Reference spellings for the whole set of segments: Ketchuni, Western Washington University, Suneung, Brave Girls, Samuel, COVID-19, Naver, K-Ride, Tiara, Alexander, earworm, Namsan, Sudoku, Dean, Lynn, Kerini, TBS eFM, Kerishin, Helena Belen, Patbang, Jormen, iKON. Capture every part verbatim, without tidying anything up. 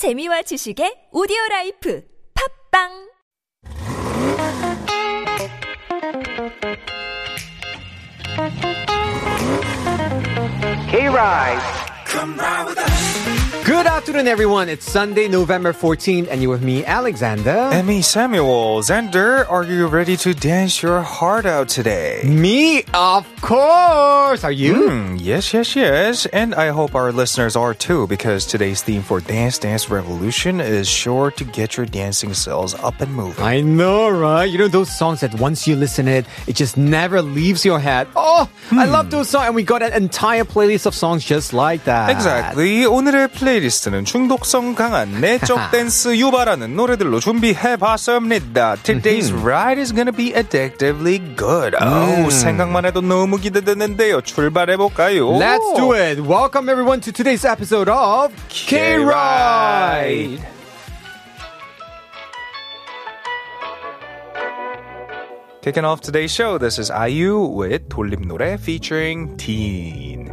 재미와 지식의 오디오라이프 팝빵 K-Ride. Come ride with us. Good afternoon, everyone. It's Sunday, November fourteenth, and you're with me, Alexander. And me, Samuel. Xander, are you ready to dance your heart out today? Me? Of course! Are you? Mm, yes, yes, yes. And I hope our listeners are too, because today's theme for Dance Dance Revolution is sure to get your dancing cells up and moving. I know, right? You know those songs that once you listen it, it just never leaves your head. Oh, hmm. I love those songs, and we got an entire playlist of songs just like that. Exactly. 오늘의 플레이 리스트는 중독성 강한 내적 댄스 유발하는 노래들로 준비해봤습니다. Today's ride is gonna be addictively good. Oh, mm. 생각만 해도 너무 기대되는데요. 출발해볼까요? Let's do it. Welcome everyone to today's episode of K-Ride. K-Ride. Kicking off today's show, this is I U with 돌림 노래 featuring Dean.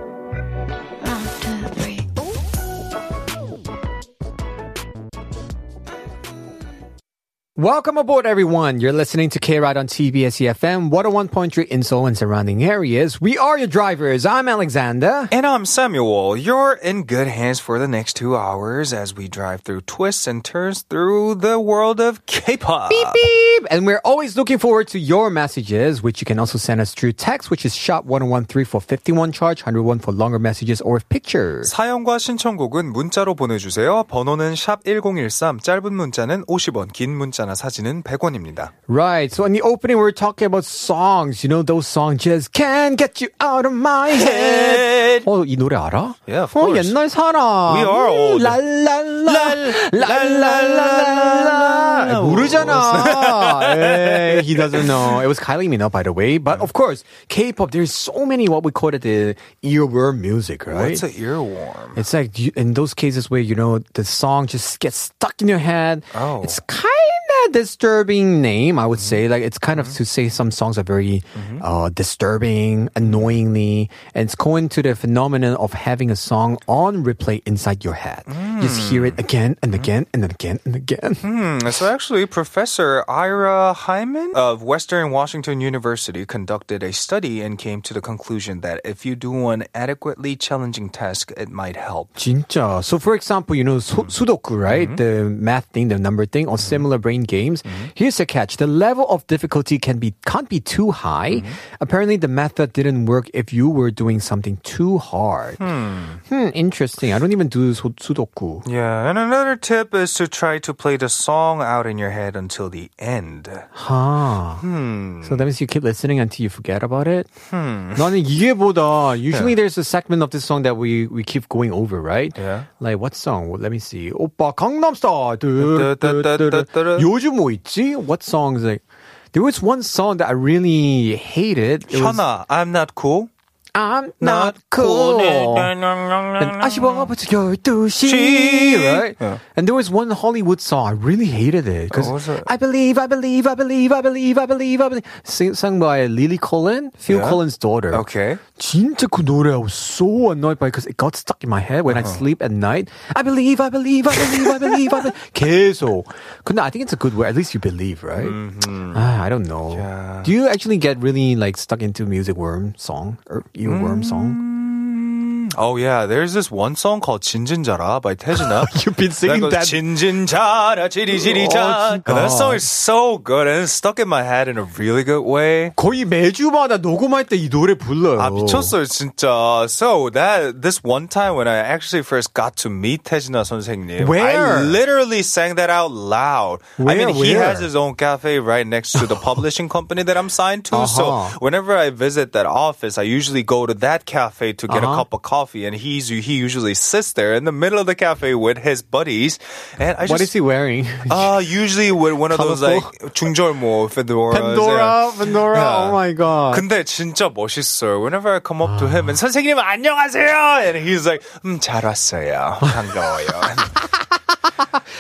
Welcome aboard, everyone. You're listening to K-Ride on T B S eFM, one oh one point three in Seoul and surrounding areas. We are your drivers. I'm Alexander. And I'm Samuel. You're in good hands for the next two hours as we drive through twists and turns through the world of K-pop. Beep, beep. And we're always looking forward to your messages, which you can also send us through text, which is 샵 one oh one three for fifty-one charge, one oh one for longer messages or pictures. 사연과 신청곡은 문자로 보내주세요. 번호는 샵 one oh one three, 짧은 문자는 fifty won, 긴 문자는 사진은 one hundred won입니다. Right. So in the opening, we were talking about songs. You know, those songs just can't get you out of my head. 어, 이 노래 알아? Yeah, of course. 어, 옛날 사람. We are old. 랄랄라. 모르잖아. He doesn't know. It was Kylie Minogue, by the way. But of course, K-pop, there's so many what we call it the earworm music, right? What's an earworm? It's like in those cases where, you know, the song just gets stuck in your head. Oh. It's kind of disturbing name, I would say. Like, it's kind of mm-hmm. to say some songs are very mm-hmm. uh, disturbing, annoyingly, and it's going to the phenomenon of having a song on replay inside your head. Mm. Just hear it again and again and again and again. Mm. So actually, Professor Ira Hyman of Western Washington University conducted a study and came to the conclusion that if you do an adequately challenging task, it might help. 진짜. So for example, you know, su- Sudoku, right? Mm-hmm. The math thing, the number thing, or similar brain game. Games. Mm-hmm. Here's the catch. The level of difficulty can be, can't be too high. Mm-hmm. Apparently, the method didn't work if you were doing something too hard. Hmm. Hmm, interesting. I don't even do Sudoku. Yeah, and another tip is to try to play the song out in your head until the end. Huh. Hmm. So that means you keep listening until you forget about it? Hmm. 나는 이게 보다. Usually yeah. there's a segment of this song that we, we keep going over, right? Yeah. Like, what song? Well, let me see. 오빠 강남스타일. 요즘 뭐 있지? What songs? Like, there was one song that I really hated. 현아, I'm not cool. I'm not, not cool. cool. And 아시바부터 열두 시, right? Yeah. And there was one Hollywood song. I really hated it because oh, I believe, I believe, I believe, I believe, I believe, I believe. Sung by Lily Collins, Phil yeah. Collins' daughter. Okay. 진짜 그 노래 I was so annoyed by because it got stuck in my head when uh-huh. I sleep at night. I believe, I believe, I believe, I believe, I believe. 계속. 근데 I think it's a good word. At least you believe, right? Mm-hmm. Ah, I don't know. Yeah. Do you actually get really like stuck into music worm song or? Worm song. Oh yeah, there's this one song called 진진자라 by Tejina. You've been singing that. Goes, that. 진진자라, 지리지리자. Oh, that song is so good and it's stuck in my head in a really good way. 거의 매주마다 녹음할 때 이 노래 불러요. 아 미쳤어요 진짜. So that this one time when I actually first got to meet Tejina 선생님, where? I literally sang that out loud. Where, I mean, where? He has his own cafe right next to the publishing company that I'm signed to. Uh-huh. So whenever I visit that office, I usually go to that cafe to get uh-huh. a cup of coffee, and he's he usually sits there in the middle of the cafe with his buddies. And I just, what is he wearing? Uh, usually with one of those like 중절모 fedoras. Pandora, Pandora. Yeah. Oh my god. 근데 진짜 멋있어요. Whenever I come up to him and 선생님 안녕하세요, and he's like, 음, 잘 왔어요, 반가워요.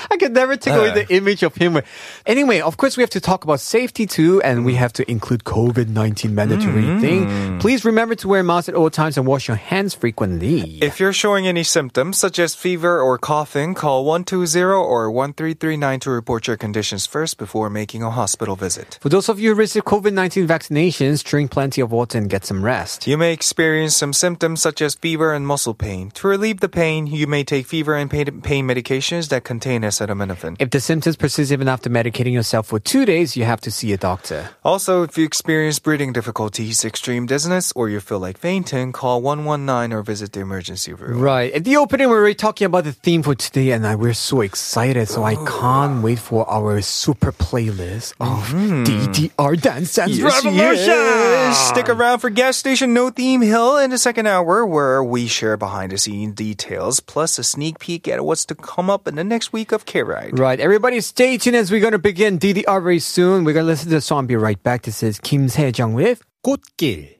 I could never take away the image of him. Anyway, of course, we have to talk about safety too, and we have to include covid nineteen mandatory mm-hmm. thing. Please remember to wear masks at all times and wash your hands frequently. If you're showing any symptoms, such as fever or coughing, call one two zero or one three three nine to report your conditions first before making a hospital visit. For those of you who receive covid nineteen vaccinations, drink plenty of water and get some rest. You may experience some symptoms such as fever and muscle pain. To relieve the pain, you may take fever and pain, pain medications that contain acetaminophen. If the symptoms persist even after medicating yourself for two days, you have to see a doctor. Also, if you experience breathing difficulties, extreme dizziness, or you feel like fainting, call one one nine or visit the emergency room. Right. At the opening, we were already talking about the theme for today, and I, we're so excited, so Ooh. I can't wait for our super playlist of mm-hmm. D D R Dance Dance yes, Revolution! Yes. Stick around for Gas Station No Theme Hill in the second hour, where we share behind-the-scenes details, plus a sneak peek at what's to come up in the next week of K-Ride. Right. Everybody stay tuned as we're going to begin D D R very soon. We're going to listen to the song. Be right back. This is Kim Se-jung with 꽃길.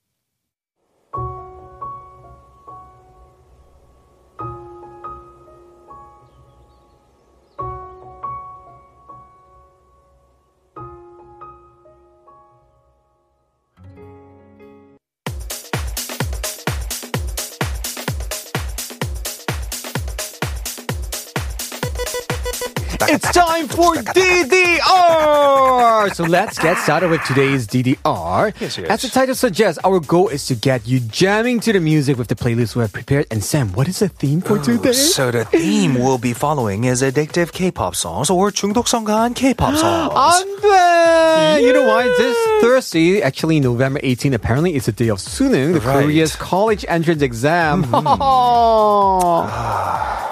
It's time for D D R! So let's get started with today's D D R. Yes, yes. As the title suggests, our goal is to get you jamming to the music with the playlist we have prepared. And Sam, what is the theme for Ooh, today? So the theme we'll be following is addictive K-pop songs or 중독성 강한 K-pop songs. 안 돼! Yeah. You know why? This Thursday, actually November eighteenth, apparently it's the day of Suneung, the right. Korea's college entrance exam. Mm-hmm. Oh.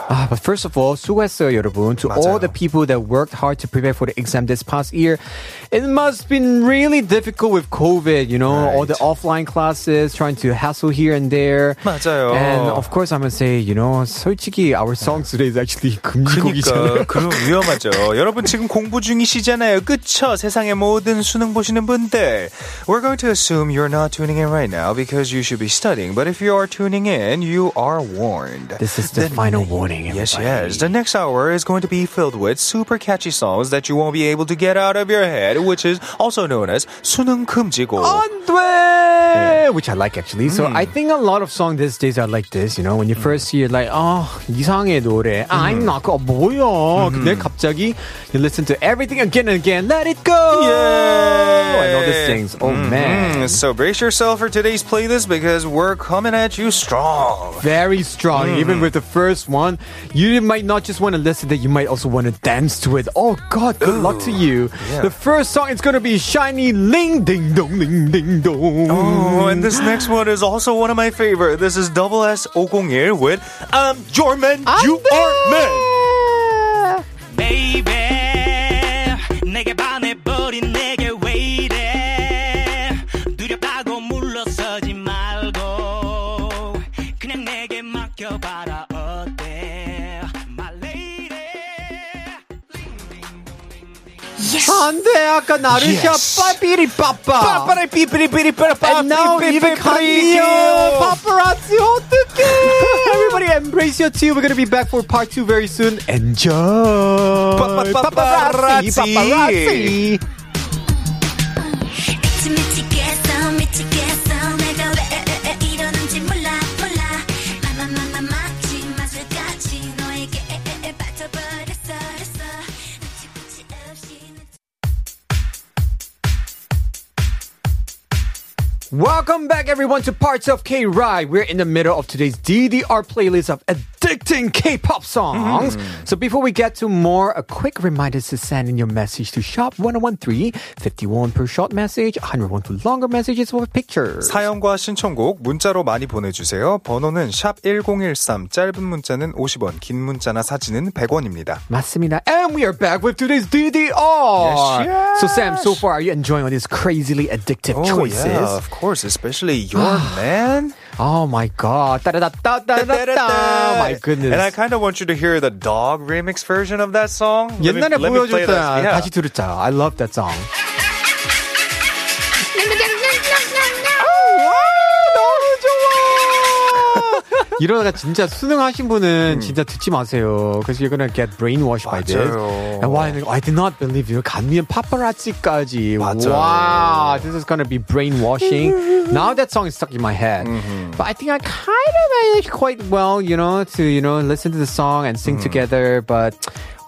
Ah, but first of all, 수고했어요, 여러분. To 맞아요. all the people that worked hard to prepare for the exam this past year, it must have been really difficult with COVID, you know, right. all the offline classes, trying to hassle here and there. 맞아요. And of course, I'm going to say, you know, 솔직히 our song today is actually 금지곡이잖아요. 그럼 위험하죠. 여러분 지금 공부 중이시잖아요. 그쵸? 세상의 모든 수능 보시는 분들. We're going to assume you're not tuning in right now because you should be studying. But if you are tuning in, you are warned. This is the, the final warning. Everybody. Yes, yes. The next hour is going to be filled with super catchy songs that you won't be able to get out of your head, which is also known as 수능 금지곡. 안 돼! Which I like, actually. Mm. So I think a lot of songs these days are like this, you know, when you first hear like, oh, 이상해 노래. I'm not, oh, 뭐야. 근데 갑자기 you listen to everything again and again. Let it go! Yeah! And all these things. Oh, mm-hmm. man. So brace yourself for today's playlist because we're coming at you strong. Very strong. Mm. Even with the first one. You might not just want to listen to it, you might also want to dance to it. Oh God, good Ooh, luck to you. Yeah. The first song is going to be Shiny Ling Ding Dong Ling Ding Dong. Oh, and this next one is also one of my favorite. This is Double S five oh one with I'm Jormen, You there. Are Men. Baby, 내게 반해버린 내게 왜 이래 두렵다고 물러서지 말고 그냥 내게 맡겨봐라. 안 돼, 아까 나를 yes. 빠삐리 빠빠. 빠빠리 삐삐리 삐리 빠빠. And now even Kanye. Paparazzi, 어떡해. Everybody embrace your tea. We're going to be back for part two very soon. Enjoy. Paparazzi. Paparazzi. Welcome back, everyone, to Parts of K-Ride. We're in the middle of today's D D R playlist of addicting K-pop songs. Mm. So before we get to more, a quick reminder to send in your message to shop one oh one three, fifty-one for short message, one oh one for longer messages with pictures. 사연과 신청곡 문자로 많이 보내주세요. 번호는 샵 one oh one three, 짧은 문자는 fifty won, 긴 문자나 사진은 one hundred won입니다. 맞습니다. And we are back with today's D D R. Yes, yes. So Sam, so far, are you enjoying all these crazily addictive oh, choices? Yeah, of course. Of course, especially your man. Oh my God. My goodness. And I kind of want you to hear the dog remix version of that song. 옛날에 보여줬다. 다시 들었잖아. I love that song. 너무 좋아. 이러다가 진짜 수능하신 분은 음. 진짜 듣지 마세요. Because you're gonna get brainwashed 맞아요. by this. And why? I did not believe you. 감미연 파파라치까지. Wow, this is gonna be brainwashing. Now that song is stuck in my head. Mm-hmm. But I think I kind of managed quite well, you know, to you know listen to the song and sing mm-hmm. together. But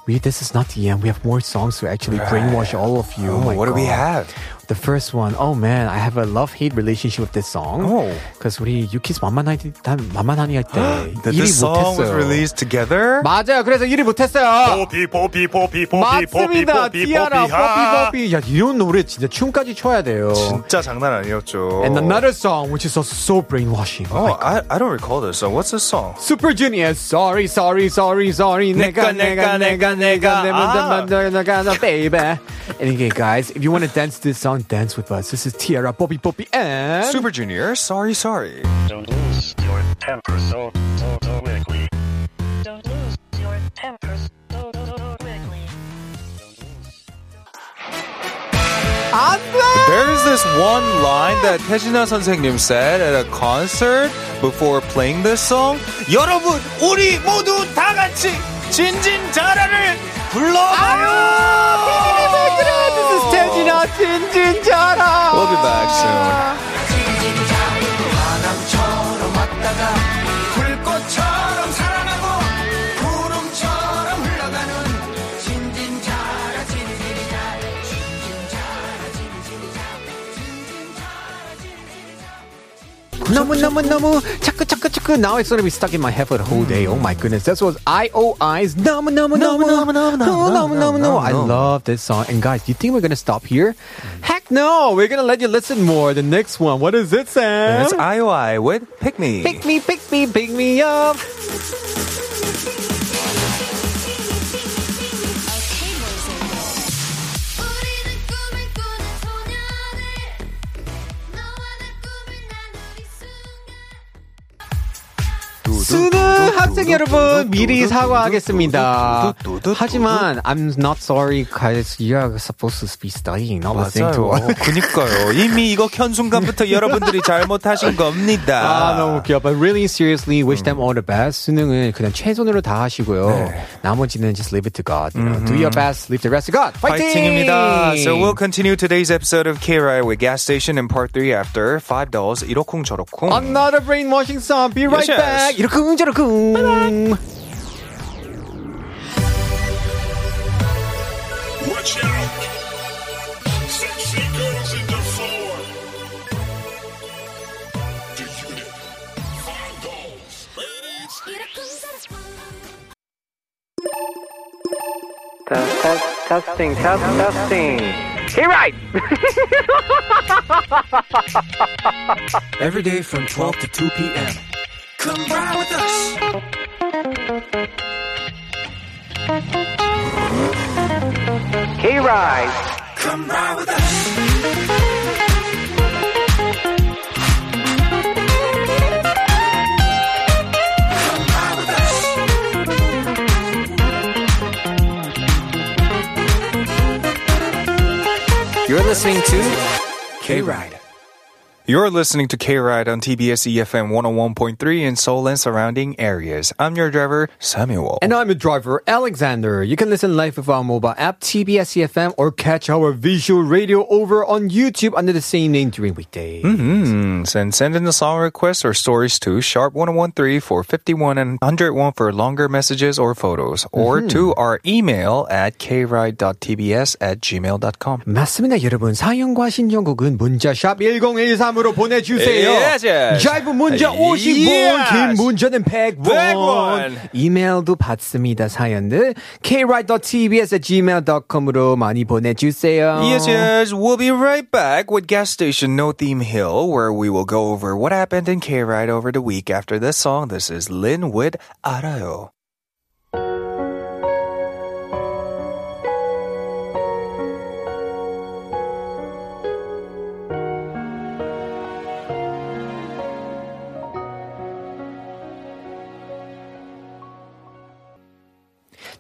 we, this is not the end. We have more songs to actually right. brainwash all of you. Oh, oh my what God. do we have? The first one, oh man, I have a love-hate relationship with this song. Oh, because 우리 유키스 만만하니 만만하니 할 때 일이 못했어요. The song was released together. 맞아요. 그래서 일이 못했어요. 포피 포피 포피 포피 맞습니다. 티아라 포피 포피. 야 이런 노래 진짜 춤까지 춰야 돼요. 진짜 장난 아니었죠. And another song which is also so brainwashing. Oh, I I don't recall this song. What's this song? Super Junior. Sorry, sorry, sorry, sorry. 내가 내가 내가 내가 내 먼저 먼저 내가 너 baby. Anyway, guys, if you want to dance this song. Dance with us. This is Tiara, Poppy Poppy, and Super Junior. Sorry, sorry. Don't lose your temper so so so quickly. Don't lose your temper so so so quickly. Don't lose. Your... There's this one line that Tejina 선생님 said at a concert before playing this song. 여러분, 우리 모두 다 같이 진진자라를 불러봐요. 진진자라. We'll be back soon. 너무 너무 너무 자꾸 자꾸 자꾸 now it's gonna be stuck in my head for the whole day. Oh my goodness, this was I O I's 너무 너무 너무 너무 너무 너무 너무 너무. I love this song. And guys, do you think we're gonna stop here? Heck no, we're gonna let you listen more. The next one, what is it, Sam? It's I O I with Pick Me. Pick me, pick me, pick me up. 수능 학생 여러분 미리 사과하겠습니다. 하지만 I'm not sorry guys. You are supposed to be studying. Not listening to us. 그니까요. 이미 이거 켠 순간부터 여러분들이 잘못하신 겁니다. 아 너무 귀여워. But really seriously wish them all the best. 수능은 그냥 최선으로 다 하시고요. 나머지는 just leave it to God. You know, do your best. Leave the rest to God. Fighting! 파이팅입니다. So we'll continue today's episode of K-Ride with Gas Station in Part three after five dollars 이러쿵 저러쿵. Another brainwashing song. Be right back. 쿵저러쿵. 바이바이. Testing, testing. You're right. Every day from twelve to two p.m. Come ride with us. K-Ride. Come ride with us. Come ride with us. You're listening to K-Ride. You're listening to K-Ride on T B S eFM one oh one point three in Seoul and surrounding areas. I'm your driver, Samuel. And I'm your driver, Alexander. You can listen live with our mobile app, T B S eFM, or catch our visual radio over on YouTube under the same name during weekdays. Mm-hmm. Send, send in the song requests or stories to sharp one oh one three for fifty-one and one oh one for longer messages or photos, mm-hmm. or to our email at k ride dot t b s at gmail dot com. 맞습니다, 여러분. 사연과 신청곡은 문자샵 one oh one three 으로 보내주세요. Yes, yes. 짧은 문자 fifty won, yes. 긴 문자는 one hundred won. 이메일도 받습니다. 사연들 k ride dot t b s at gmail dot com으로 많이 보내주세요. Yes, yes. We'll be right back with Gas Station No Theme Hill, where we will go over what happened in K-Ride over the week after this song. This is Lynn with 알아요.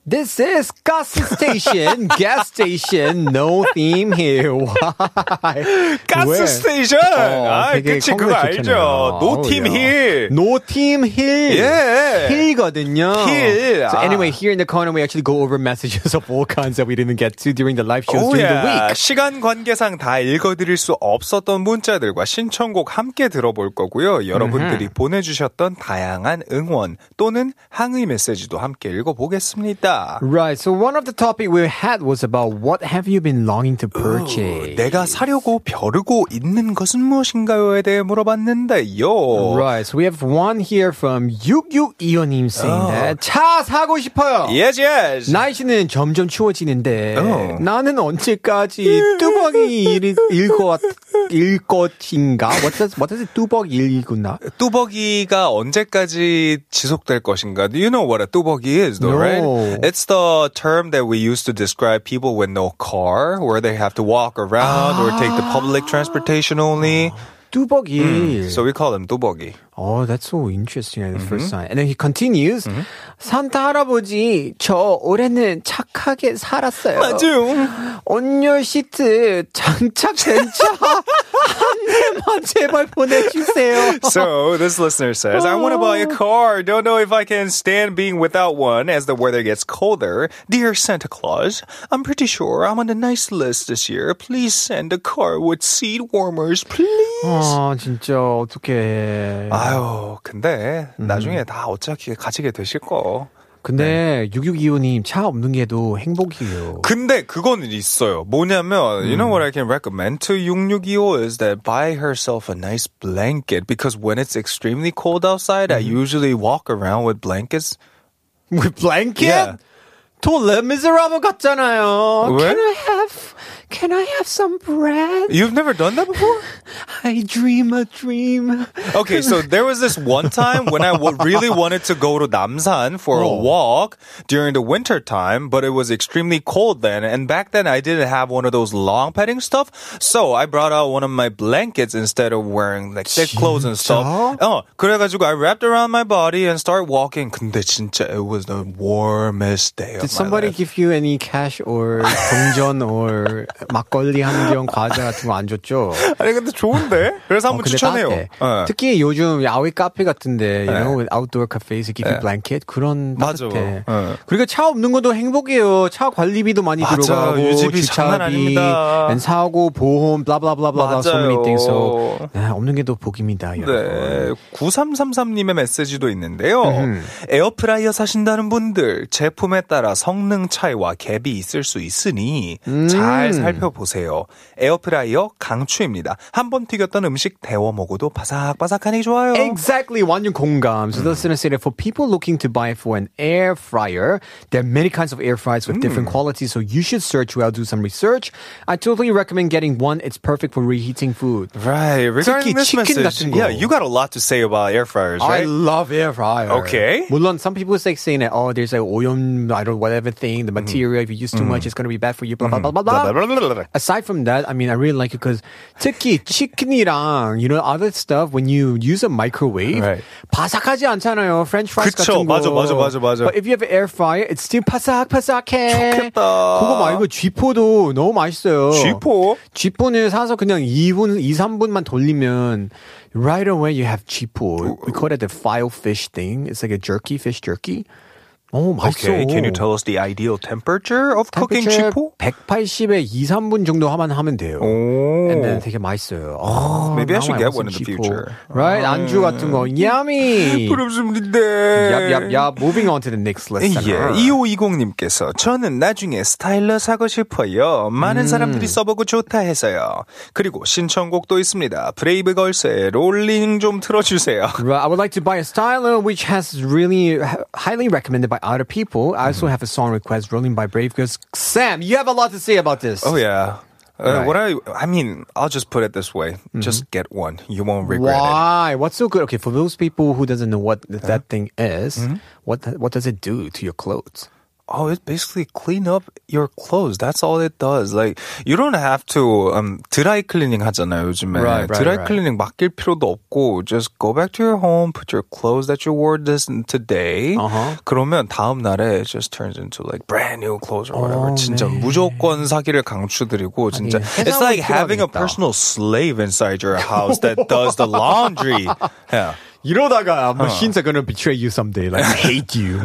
This is gas station, gas station, no theme here. Why? 가스 스테이션. 아, 그치 그거 알죠. No team here. No team here. Yeah. Hill거든요. Hill. So anyway, here in the corner we actually go over messages of all kinds that we didn't get to during the live shows oh, during yeah. the week. 시간 관계상 다 읽어드릴 수 없었던 문자들과 신청곡 함께 들어볼 거고요. 여러분들이 mm-hmm. 보내주셨던 다양한 응원 또는 항의 메시지도 함께 읽어보겠습니다. Right, so one of the topics we had was about what have you been longing to purchase? 내가 사려고 벼르고 있는 것은 무엇인가요에 대해 물어봤는데요. Right, so we have one here from 육육이오 님 saying that 차 사고 싶어요. Yes, yes. 날씨는 점점 추워지는데 나는 언제까지 뚜벅이 일 것인가? What does what does it 뚜벅이 일이구나? 뚜벅이가 언제까지 지속될 것인가? Do you know what a 뚜벅이 is, though, right? It's the term that we use to describe people with no car, where they have to walk around ah. or take the public transportation only. 뚜벅이. Mm. So we call them 뚜벅이. Oh, that's so interesting at the mm-hmm. first time. And then he continues, mm-hmm. 산타 할아버지, 저 올해는 착하게 살았어요. 맞아요. 온열 시트 장착된 차 한 대만 제발 보내주세요. So this listener says, I want to buy a car. Don't know if I can stand being without one as the weather gets colder. Dear Santa Claus, I'm pretty sure I'm on the nice list this year. Please send a car with seat warmers, please. 아, 진짜 어떡해. 아유, 근데 나중에 음. 다 어차피 가지게 되실 거. 근데 네. 육육이오 님 차 없는 게도 행복이에요. 근데 그거는 있어요. 뭐냐면 음. You know what I can recommend to 육육이오 is that buy herself a nice blanket because when it's extremely cold outside, 음. I usually walk around with blankets. With blanket? Yeah. 또 레 미제라블 같잖아요. 왜? Can I have Can I have some bread? You've never done that before? I dream a dream. Okay, so there was this one time when I w- really wanted to go to Namsan for oh. a walk during the winter time, but it was extremely cold then, and back then I didn't have one of those long padding stuff, so I brought out one of my blankets instead of wearing like thick clothes and stuff. 어, 그래가지고 I wrapped around my body and started walking. 근데 진짜 it was the warmest day. Did somebody life. give you any cash or 동전 or 막걸리 한 병 과자 같은 거 안 줬죠? 아니 근데 좋은데? 그래서 한번 어, 추천해요. 네. 특히 요즘 야외 카페 같은데, you 네. know, outdoor cafes give you 네. blanket 그런 따뜻해. 네. 그리고 차 없는 것도 행복해요. 차 관리비도 많이 맞아. 들어가고 유지비 장난 아닙니다. 사고 보험, 블라블라블라블라 so many things. So 네, 없는 게 더 복입니다. 네. 여러분. 구삼삼삼 님의 메시지도 있는데요. 음. 에어프라이어 사신다는 분들 제품에 따라 성능 차이와 갭이 있을 수 있으니 음. 잘 살펴보세요. 에어프라이어 강추입니다. 한번 튀겼던 음식 데워 먹어도 바삭바삭하니 좋아요. Exactly. 완전 공감. So that's going to say that for people looking to buy for an air fryer, there are many kinds of air fryers with mm. different qualities, so you should search well, do some research. I totally recommend getting one. It's perfect for reheating food. Right. Regarding this message, yeah, you got a lot to say about air fryers, right? I love air fryer. Okay. 물론 some people say saying that, oh, there's like 오염, I don't know, whatever thing, the material, mm. if you use too mm. much, it's going to be bad for you, blah, blah, blah, blah, blah. blah. Aside from that, I mean, I really like it because 특히 치킨이랑 you know other stuff when you use a microwave, right. 바삭하지 않잖아요. French fries 그쵸, 같은 거. 맞아, 맞아, 맞아, 맞아. But if you have an air fryer, it's still 바삭바삭해. 좋겠다. 그거 말고 쥐포도 너무 맛있어요. 쥐포? 쥐포는 사서 그냥 이 분, 이, 삼 분만 돌리면. Right away you have 쥐포. We call it the file fish thing. It's like a jerky, fish jerky. 오, 맛있어. Okay, can you tell us the ideal temperature of temperature cooking chipo? 백팔십에 이, 삼 분 정도만 하면 돼요. Oh. And then 되게 맛있어요. Oh, maybe I should get one in the future. Right? Oh. 안주 같은 거. Yummy! 부럽습니다. Yup, yup, yup. Moving on to the next lesson. Yeah. 이오이공 님께서 저는 나중에 스타일러 사고 싶어요. 많은 음. 사람들이 써보고 좋다 해서요. 그리고 신청곡도 있습니다. 브레이브 걸스의 롤링 좀 틀어주세요. Right. I would like to buy a styler which has really highly recommended by other people. I also have a song request, Rolling by Brave Girls. Sam, you have a lot to say about this. Oh yeah. Uh, right. What I I mean, I'll just put it this way. Mm-hmm. Just get one. You won't regret Why? it. Why? What's so good? Okay, for those people who doesn't know what that huh? thing is, mm-hmm. what what does it do to your clothes? oh, it's basically clean up your clothes. That's all it does. Like, you don't have to um, dry cleaning 하잖아요, 요즘에. Right, right, dry right. cleaning 맡길 필요도 없고, just go back to your home, put your clothes that you wore this today. Uh-huh. 그러면 다음 날에 it just turns into like brand new clothes or whatever. Oh, 진짜 네. 무조건 사기를 강추드리고, 진짜. 아니, it's like having a personal slave inside your house that does the laundry. Yeah. 이러다가 machines are gonna betray you someday. Like, I hate you.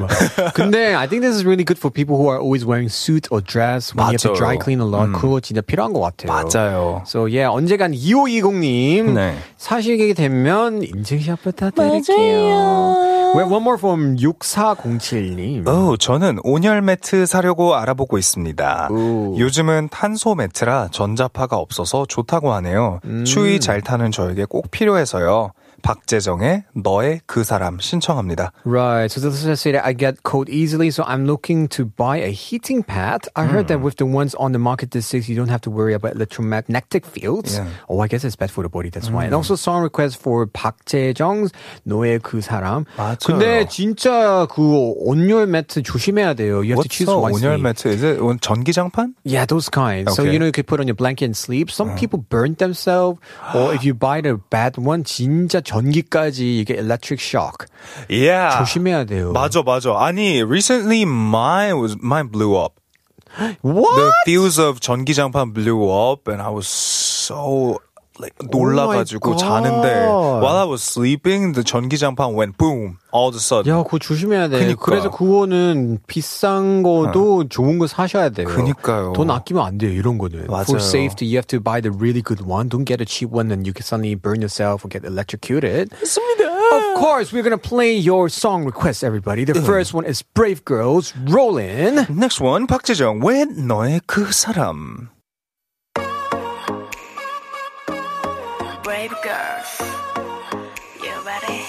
근데 I think this is really good for people who are always wearing suits or dress when 맞아요. You have to dry clean a lot. 음. 그거 진짜 필요한 것 같아요. 맞아요. So yeah, 언젠간 이오이공님 네. 사시게 되면 인증샷 부탁드릴게요. We have one more from 육사공칠님. Oh, 저는 온열 매트 사려고 알아보고 있습니다. Ooh. 요즘은 탄소 매트라 전자파가 없어서 좋다고 하네요. 음. 추위 잘 타는 저에게 꼭 필요해서요. 박재정의 너의 그 사람 신청합니다. Right. So this is said I get cold easily, so I'm looking to buy a heating pad. I heard mm. that with the ones on the market this six, you don't have to worry about electromagnetic fields. Yeah. Oh, I guess it's bad for the body. That's mm. why. And also song request for 박재정's 너의 그 사람. 맞아요. 근데 진짜 그 온열 매트 조심해야 돼요. You have What's to choose so wisely. 온열 매트? Is it 전기장판? Yeah, those kinds. Okay. So you know you could put on your blanket and sleep. Some mm. people burn themselves, or if you buy the bad one, 진짜 전기까지 이게 electric shock. Yeah. 조심해야 돼요. 맞아, 맞아. 아니, recently mine was mine blew up. What? The fuse of 전기장판 blew up, and I was so like 놀라가지고 자는데 while I was sleeping, the 전기장판 went boom. All of a sudden. 야, 그거 조심해야 돼. 그러니까. 그래서 그거는 비싼 거도 네. 좋은 거 사셔야 돼요. 그러니까요. 돈 아끼면 안 돼요, 이런 거는. 맞아요. For safety, you have to buy the really good one. Don't get a cheap one and you can suddenly burn yourself or get electrocuted. 맞습니다. Of course, we're going to play your song request, everybody. The first one is Brave Girls, Rollin'. Next one, 박재정, 왜 너의 그 사람. Brave Girls. You ready?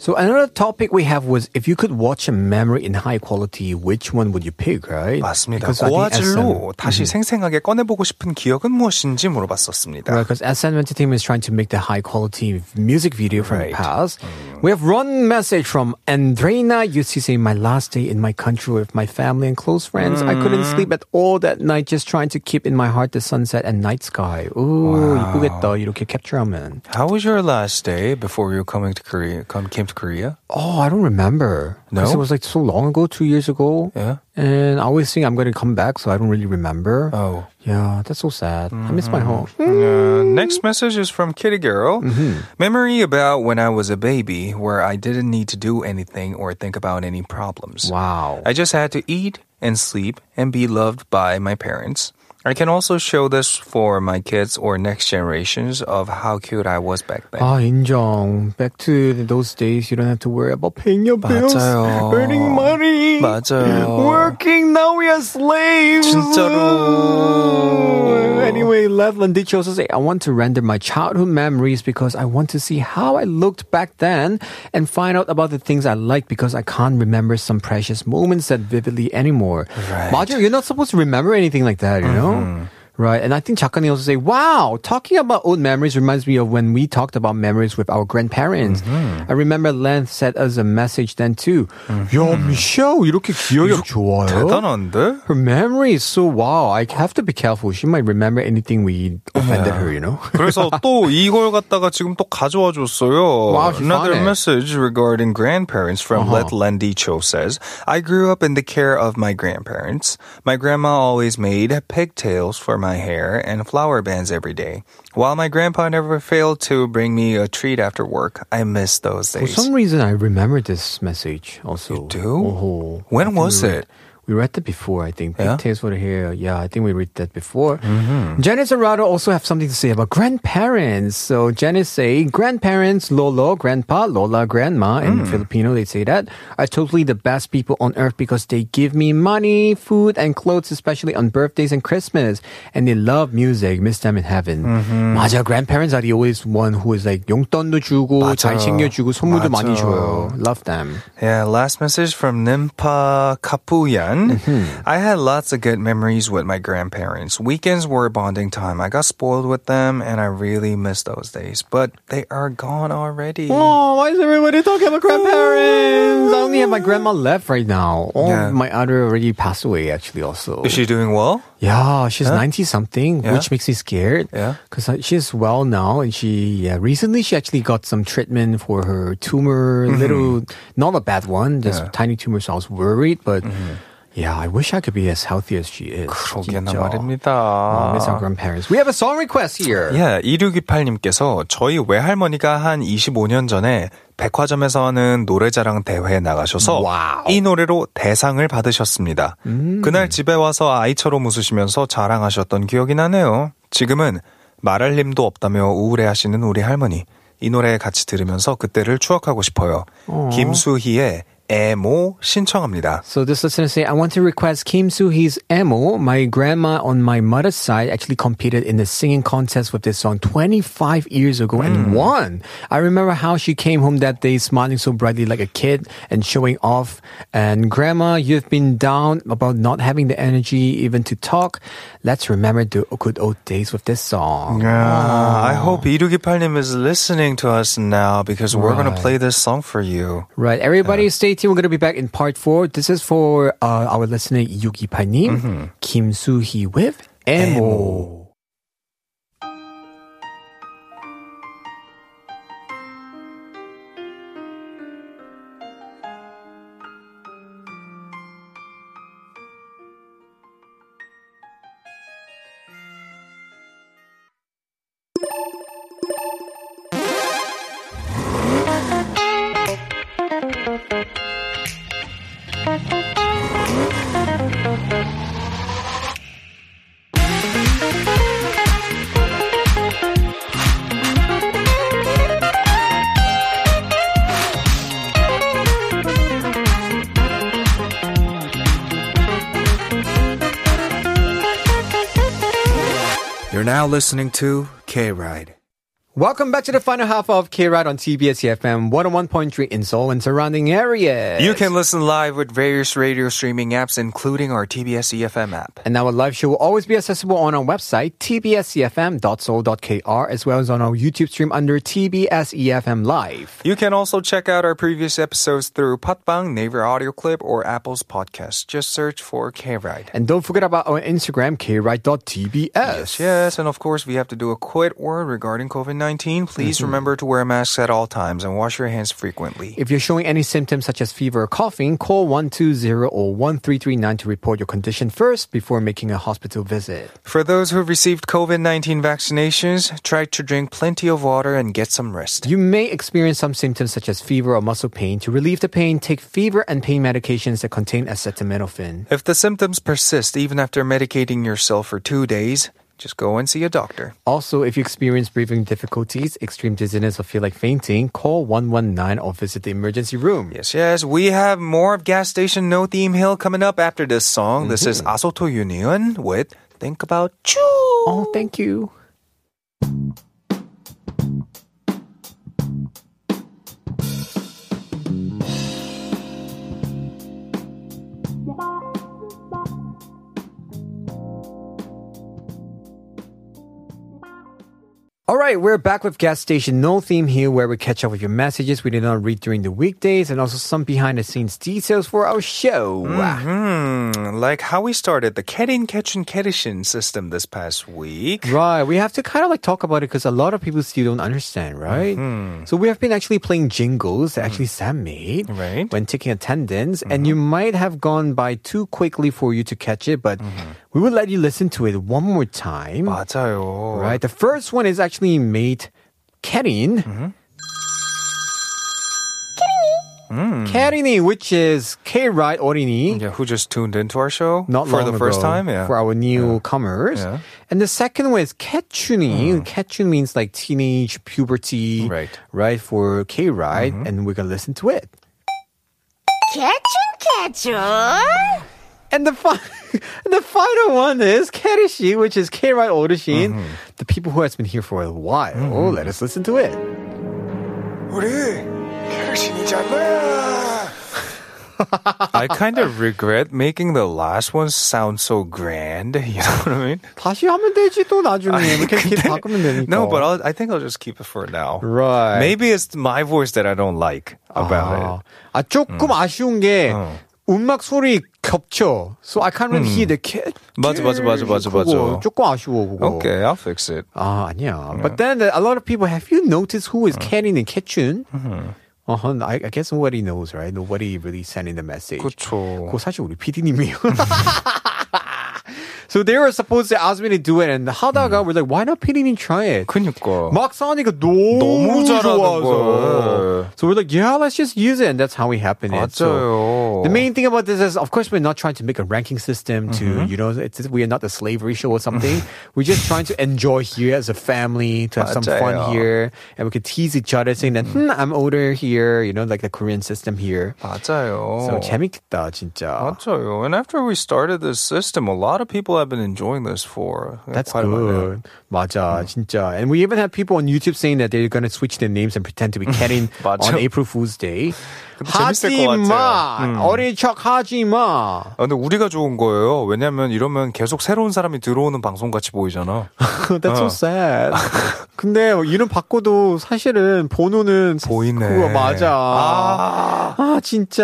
So another topic we have was if you could watch a memory in high quality, which one would you pick, right? 맞습니다. 고화질로 다시 생생하게 꺼내보고 싶은 기억은 무엇인지 물어봤었습니다. Right, because 에스엠 Entertainment is trying to make the high quality music video from right. the past. Mm. We have one message from Andreina. You see, saying my last day in my country with my family and close friends. Mm. I couldn't sleep at all that night, just trying to keep in my heart the sunset and night sky. Ooh, wow. 이쁘겠다. 이렇게 캡처하면. How was your last day before you coming to Korea? Come, came to Korea? Oh, I don't remember. No? Because it was like so long ago, two years ago. Yeah. And I always think I'm going to come back, so I don't really remember. Oh. Yeah, that's so sad. Mm-hmm. I miss my home. Mm-hmm. Uh, next message is from Kitty Girl. Mm-hmm. Memory about when I was a baby, where I didn't need to do anything or think about any problems. Wow. I just had to eat and sleep and be loved by my parents. I can also show this for my kids or next generations of how cute I was back then. 아, 인정. Back to those days, you don't have to worry about paying your bills, 맞아요. earning money, 맞아요. working, now we are slaves. 진짜로. Anyway, Loveland did also say, I want to render my childhood memories because I want to see how I looked back then and find out about the things I liked because I can't remember some precious moments that vividly anymore. Right. 맞아요. You're not supposed to remember anything like that, you know? Mm-hmm. Right, and I think 작가님 also say, wow, talking about old memories reminds me of when we talked about memories with our grandparents. Mm-hmm. I remember Lynn sent us a message then too. Mm-hmm. Yo, Michelle, 이렇게 기억력 좋아요? 대단한데? Her memory is so wow. I have to be careful. She might remember anything we offended yeah. her, you know? 그래서 또 이걸 갖다가 지금 또 가져와 줬어요. Wow, Another funny. message regarding grandparents from uh-huh. Let Landicho says, I grew up in the care of my grandparents. My grandma always made pigtails for my my hair and flower bands every day. While my grandpa never failed to bring me a treat after work, I miss those days. For some reason, I remember this message also. You do? Oh, when was it? We read that before, I think. Big taste for the hair. Yeah, I think we read that before. Mm-hmm. Janice and Rado also have something to say about grandparents. So Janice say, grandparents, Lolo, Grandpa, Lola, Grandma. In mm. Filipino, they say that. Are totally the best people on earth because they give me money, food, and clothes, especially on birthdays and Christmas. And they love music. Miss them in heaven. Mm-hmm. 맞아, grandparents are the always one who is like, 용돈도 주고, 맞아. 잘 챙겨주고, 선물도 많이 줘요. Love them. Yeah, last message from Nimpa Kapuyan. one. Mm-hmm. I had lots of good memories with my grandparents. Weekends were bonding time. I got spoiled with them, and I really miss those days. But they are gone already. Oh, why is everybody talking about grandparents? I only have my grandma left right now. Oh, yeah. My other already passed away, actually, also. Is she doing well? Yeah, she's ninety-something, yeah? yeah. which makes me scared. Yeah, because she's well now, and she yeah, recently she actually got some treatment for her tumor, mm-hmm. little, not a bad one, just yeah. tiny tumor, so I was worried, but mm-hmm. yeah, I wish I could be as healthy as she is. 그러게나 말입니다. I miss our grandparents. We have a song request here. Yeah, 이육이팔님께서 저희 외할머니가 한 이십오 년 전에 백화점에서 하는 노래자랑 대회에 나가셔서 wow. 이 노래로 대상을 받으셨습니다. 음. 그날 집에 와서 아이처럼 웃으시면서 자랑하셨던 기억이 나네요. 지금은 말할 힘도 없다며 우울해하시는 우리 할머니. 이 노래 같이 들으면서 그때를 추억하고 싶어요. 어. 김수희의 애모 신청합니다. So this listener say, I want to request Kim Soo-hee's 애모. My grandma on my mother's side actually competed in the singing contest with this song twenty-five years ago mm. and won. I remember how she came home that day smiling so brightly like a kid and showing off. And grandma, you've been down about not having the energy even to talk. Let's remember the good old days with this song. Yeah, wow. I hope 이육이팔님 is listening to us now because we're right. going to play this song for you. Right, everybody yeah. stay we're going to be back in part four. This is for uh, our listener 이육이팔님, mm-hmm. Kim Soo-hee with 애모. Now listening to K-Ride. Welcome back to the final half of K-Ride on T B S eFM one oh one point three in Seoul and surrounding areas. You can listen live with various radio streaming apps, including our T B S eFM app. And our live show will always be accessible on our website, t b s e f m dot seoul dot k r, as well as on our YouTube stream under T B S eFM Live. You can also check out our previous episodes through Patbang, Naver Audio Clip, or Apple's podcast. Just search for K-Ride. And don't forget about our Instagram, k ride dot t b s. Yes, yes, and of course, we have to do a quick word regarding covid nineteen. Please mm-hmm. remember to wear masks at all times and wash your hands frequently. If you're showing any symptoms such as fever or coughing, call one two zero or one three three nine to report your condition first before making a hospital visit. For those who have received covid nineteen vaccinations, try to drink plenty of water and get some rest. You may experience some symptoms such as fever or muscle pain. To relieve the pain, take fever and pain medications that contain acetaminophen. If the symptoms persist even after medicating yourself for two days, just go and see a doctor. Also, if you experience breathing difficulties, extreme dizziness, or feel like fainting, call one one nine or visit the emergency room. Yes, yes. We have more of Gas Station No Theme Hill coming up after this song. Mm-hmm. This is Asoto Union with Think About You. Oh, thank you. All right, we're back with Gas Station No Theme here, where we catch up with your messages we did not read during the weekdays and also some behind-the-scenes details for our show. Mm-hmm. Like how we started the Kerin Ketchin Kerishin system this past week. Right, we have to kind of like talk about it because a lot of people still don't understand, right? Mm-hmm. So we have been actually playing jingles that actually Sam made right. when taking attendance, mm-hmm. and you might have gone by too quickly for you to catch it, but mm-hmm. we will let you listen to it one more time. 맞아요. Right, the first one is actually made Kerin. Mm-hmm. Mm. Kerini, which is K-Ride Orini. Yeah, who just tuned into our show Not for the first time. Yeah. For our newcomers. Yeah. Yeah. And the second one is Ketchuni. Mm. Ketchuni means like teenage puberty, right? Right, for K-Ride. Mm-hmm. And we're going to listen to it. Ketchun, Ketchun. And the, fi- the final one is Kerishi, which is K-Ride Orishin. Mm-hmm. The people who has been here for a while. Mm-hmm. Let us listen to it. 우리 Kerishin이잖아. I kind of regret making the last one sound so grand. You know what I mean? 다시 하면 되지 또 나중에 이렇게 바꾸면 되니까. No, but I'll, I think I'll just keep it for now. Right. Maybe it's my voice that I don't like about 아, it. 아 조금 음. 아쉬운 게 음. 음악 소리 겹쳐. So I can't really hear the kid. 맞아, 맞아, 맞아, 맞아, 맞아. 조금 아쉬워 그거. Okay, I'll fix it. 아 아니야. Yeah. But then a lot of people, have you noticed who is Kenny and Ketchun? Mm-hmm. Uh-huh. I, I guess nobody knows, right? Nobody really sending the message. 그렇죠. 그거 사실 우리 PD님이요. So they were supposed to ask me to do it, and 하다가 음. we're like, why not PD님 try it? 그니까. 막상 하니까 너무, 너무 잘하는 거야. So we're like, yeah, let's just use it, and that's how we happened it. So the main thing about this is, of course, we're not trying to make a ranking system to, mm-hmm. you know, it's, we are not a slavery show or something. We're just trying to enjoy here as a family, to have 맞아요. some fun here, and we could tease each other, saying that, hmm, I'm older here, you know, like the Korean system here. 맞아요. So 재밌겠다, 진짜. 맞아요. And after we started this system, a lot of people I've been enjoying this for. That's good. 맞아, 진짜. And we even have people on YouTube saying that they're going to switch their names and pretend to be Karen on April Fool's Day. 하지마! 어린 척 하지마! 근데 우리가 좋은 거예요. 왜냐면 이러면 계속 새로운 사람이 들어오는 방송같이 보이잖아. That's so sad. 근데 이름 바꿔도 사실은 번호는 보이네. 그거 맞아. 아, 아 진짜.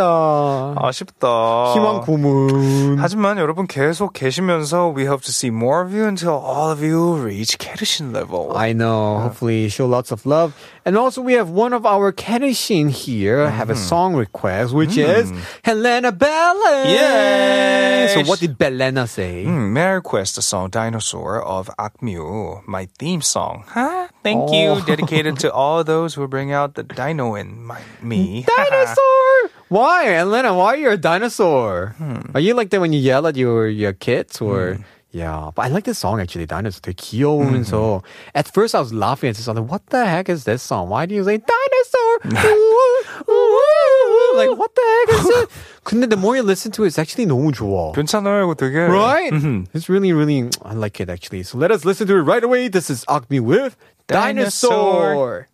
아쉽다. 희망 고문. 하지만 여러분 계속 계시면서 we hope to see more of you until all of you reach Kerishin level. I know. Hopefully show lots of love. And also we have one of our Kerishin here have a song request, which mm. is Helena Belen. Yes. So what did Belena say? Mm, may I request the song Dinosaur of Akmu, my theme song. Huh? Thank oh. you. Dedicated to all those who bring out the dino in my, me. Dinosaur! Why, Helena? Why are you a dinosaur? Hmm. Are you like that when you yell at your, your kids or... Hmm. Yeah, but I like this song actually. Dinosaur. 되게 귀여우면서. Mm-hmm. At first I was laughing at this song. Like, what the heck is this song? Why do you say dinosaur? ooh, ooh, ooh. Like, what the heck is it? 근데 the more you listen to it, it's actually 너무 좋아. 괜찮아요, 이거 되게. Right? Mm-hmm. It's really, really, I like it actually. So let us listen to it right away. This is Akmi with Dinosaur. Dinosaur.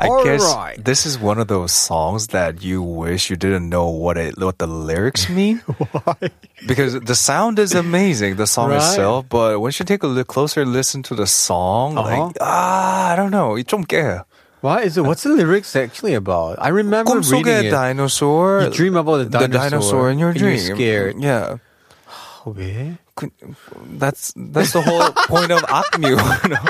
I All guess right. this is one of those songs that you wish you didn't know what it, what the lyrics mean. Why? Because the sound is amazing, the song right? itself. But once you take a look closer, listen to the song, uh-huh. like ah, I don't know, it's 좀 깨. Why is it? What's the lyrics actually about? I remember reading it. Dinosaur. You dream about a dinosaur. The dinosaur in your dream. And you're scared. Yeah. 왜? That's that's the whole point of Akmu. You know?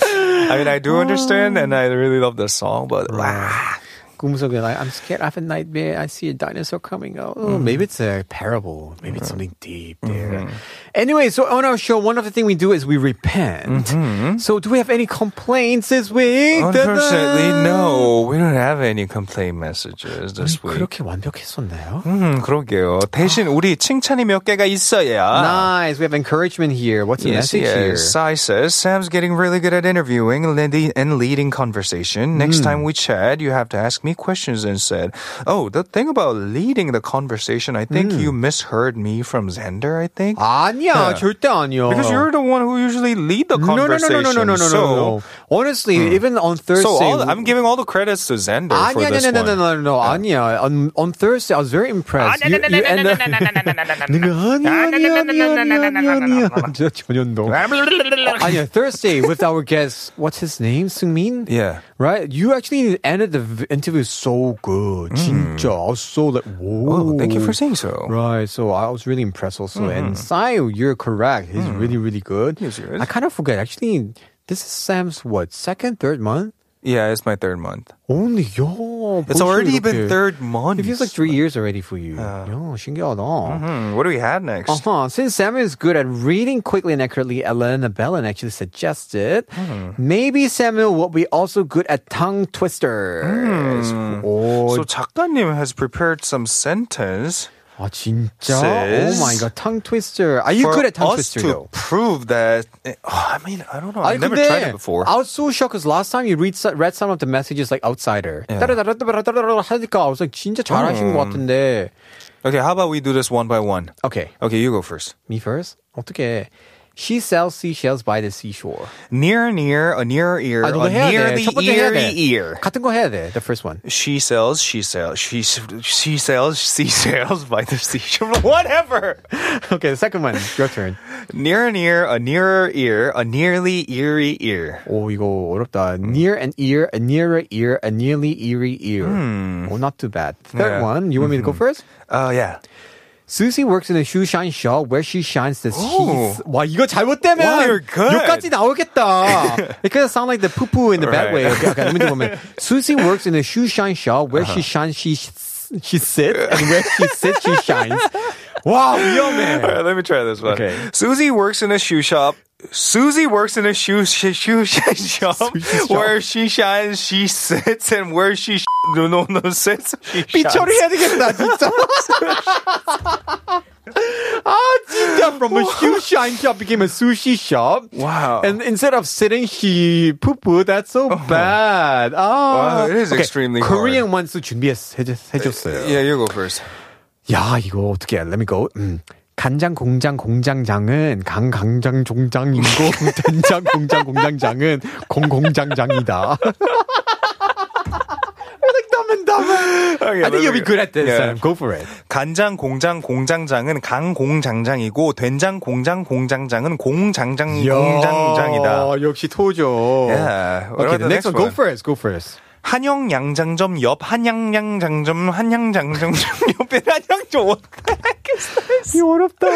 I mean, I do understand, and I really love the song, but ah. I'm scared. I have a nightmare. I see a dinosaur coming out. Oh, mm. Maybe it's a parable. Maybe mm-hmm. it's something deep there. Mm-hmm. Anyway, so on our show, one of the things we do is we repent. Mm-hmm. So do we have any complaints this week? Unfortunately, Ta-da! no. We don't have any complaint messages this 아니, week. 그렇게 완벽했었나요? 음, 그러게요. 대신 우리 칭찬이 몇 개가 있어야. Nice. We have encouragement here. What's the yes, message yes. here? Sai says, Sam's getting really good at interviewing and leading conversation. Next mm. time we chat, you have to ask me questions and said, oh, the thing about leading the conversation, I think mm. you misheard me from Xander, I think. 아니야, yeah. 절대 아니야. Because you're the one who usually lead the conversation. No, no, no, no, no, no, no, so, no, no. Honestly, mm. even on Thursday... So all, I'm giving all the credits to Xander 아니야, for this no, no, one. No, no, no, no, no, 아니야. On, on Thursday, I was very impressed. You, you end up... 아니야, 아니야, 아니야, 아니야, 아니야. 진짜 전현동. 아니야, Thursday, with our guest, what's his name? Seungmin? Yeah. Right? You actually ended the interview is so good. Mm. 진짜. I was so like, whoa. Oh, thank you for saying so. Right. So I was really impressed also. Mm. And Sai, you're correct. He's mm. really, really good. Yes, he is. I kind of forget. Actually, this is Sam's, what, second, third month? Yeah, it's my third month. Only, yo. It's already been third month. It feels like three years already for you. Uh, yo, 신기하다. Mm-hmm. What do we have next? Uh-huh. Since Sam is good at reading quickly and accurately, Elena Belen actually suggested mm. maybe Samuel will be also good at tongue twisters. Mm. Oh. So 작가님 has prepared some sentence. 아 진짜? Oh my god, tongue twister. Are you good at tongue twister though? For us to prove that, it, oh, I mean, I don't know. I've never tried it before. I was so shocked because last time you read, read some of the messages like outsider. Yeah. I was like, 진짜 잘하신 것 같은데. Okay, how about we do this one by one? Okay. Okay, you go first. Me first? 어떻게... She sells seashells by the seashore. Near, near, a near ear, 아, a near the ear, ear. 같은 거 해야 돼. The first one. She sells, she sells, she she sells seashells by the seashore. Whatever. Okay, the second one. Your turn. Near, near, a nearer ear, a nearly eerie ear. 오, 이거 어렵다. Near an ear, a nearer ear, a nearly eerie ear. Hmm. Oh, not too bad. Third yeah. one. You want mm-hmm. me to go first? Uh, yeah. Susie works in a shoe shine shop where she shines the teeth. 와, 이거 잘못되면 wow, 욕까지 나오겠다. It could sound like the poo-poo in the right. bad way. Okay, okay, let me do it. Susie works in a shoe shine shop where uh-huh. she shines, she, she sits, and where she sits, she shines. Wow, 위험해. All right, let me try this one. Okay. Susie works in a shoe shop. Susie works in a shoe, shoe, shoe shine shop where she shines, she sits, and where she sh- no, no, no, sits, she shines. 삐처리 해야 되겠다, 진짜. 아, 진짜. From a shoe shine shop became a sushi shop. Wow. And instead of sitting, she poo-poo. That's so oh. bad. Oh. Wow, it is okay. extremely hard. Korean ones 준비해줬어요. Yeah, you go first. 야, 이거 어떻게 해? Let me go. 음. 간장 공장 공장장은 강 강장 종장이고 된장 공장 공장장은 공 공장장이다. Okay, I think you'll be good at this. Yeah. Go for it. 간장 공장 공장장은 강 공장장이고 된장 공장 공장장은 공장장 공장장이다. 역시 토죠. Yeah. Okay, the next one. Go first. Go first. 한양 양장점 옆 한양 양장점 한양 양장점 옆에 한양점 이 어렵다.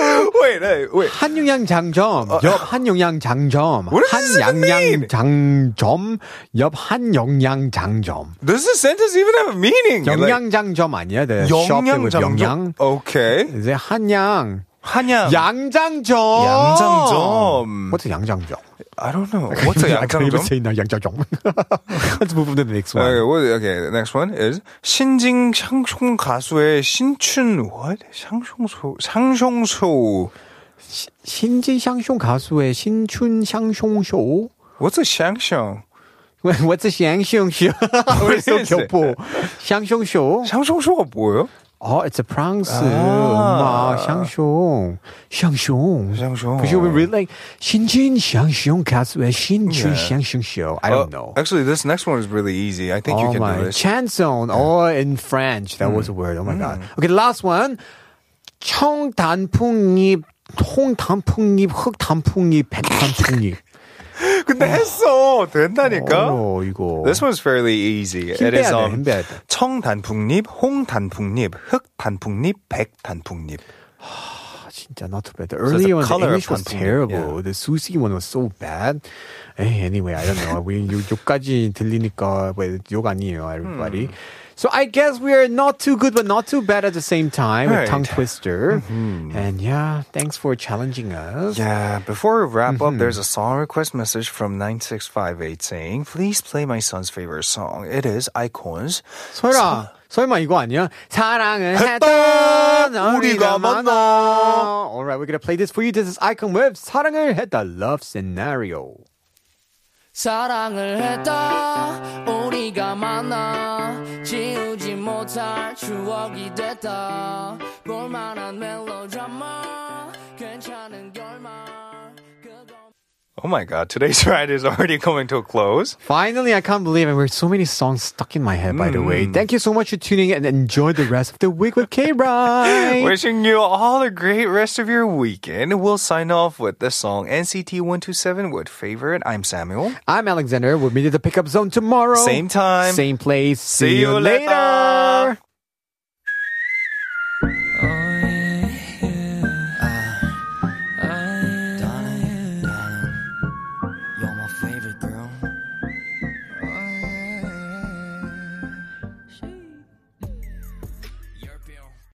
Wait, wait. 한양 양장점 옆 한양 양장점 한양 양장점 옆 한양 양장점. Does this sentence even have a meaning? 영양장점 아니야, 돼. 영양장점. Okay. 이제 한양 한양 양장점. 양장점. What's 양장점? I don't know. What's a 양장점? I can't even say now, 양장점. Let's move on to the next one. Okay, well, okay, the next one is 신징 샹송 가수의 신춘 what? 샹송소 샹송소 신징 샹송 가수의 신춘 샹송쇼. What's a 샹송? What's a 샹송쇼? We're so 격보. 샹송쇼. 샹송쇼가 뭐예요? Oh, it's a 프랑스 음악 샹숑 샹숑 샹숑 Because we read like 신진 샹숑 가수의 신춘 샹숑 show. I don't know. Actually, this next one is really easy. I think oh you can my. do this. Chanson, yeah. oh, in French. That mm. was a word. Oh my mm. god. Okay, the last one. 청단풍잎, 홍단풍잎, 흑단풍잎, 백단풍잎. 근데 했어. 된다니까. 오, 이거. This one's fairly easy. It is um, 청단풍잎, 홍단풍잎, 흑단풍잎, 백단풍잎. 진짜 not too bad. The earlier one, the English was terrible. The Susie one was so bad. Anyway, I don't know. We 욕까지 들리니까 욕 아니에요, everybody. So I guess we are not too good, but not too bad at the same time. Right. With tongue twister, mm-hmm. and yeah, thanks for challenging us. Yeah. Before we wrap mm-hmm. up, there's a song request message from nine six five eight saying, "Please play my son's favorite song. It is iKON's." 설아, 설마 이거 아니야? 사랑을 했다 우리가 만나. All right, we're gonna play this for you. This is iKON with 사랑을 했다 Love Scenario. 사랑을 했다 우리가 만나 지우지 못할 추억이 됐다 볼만한 멜로드라마 괜찮은 결말. Oh my god, today's ride is already coming to a close. Finally, I can't believe it. There were so many songs stuck in my head, mm. by the way. Thank you so much for tuning in and enjoy the rest of the week with K-Ride. Wishing you all a great rest of your weekend. We'll sign off with the song N C T one twenty-seven with Favorite. I'm Samuel. I'm Alexander. We'll meet at the pickup zone tomorrow. Same time. Same place. See, See you later. later.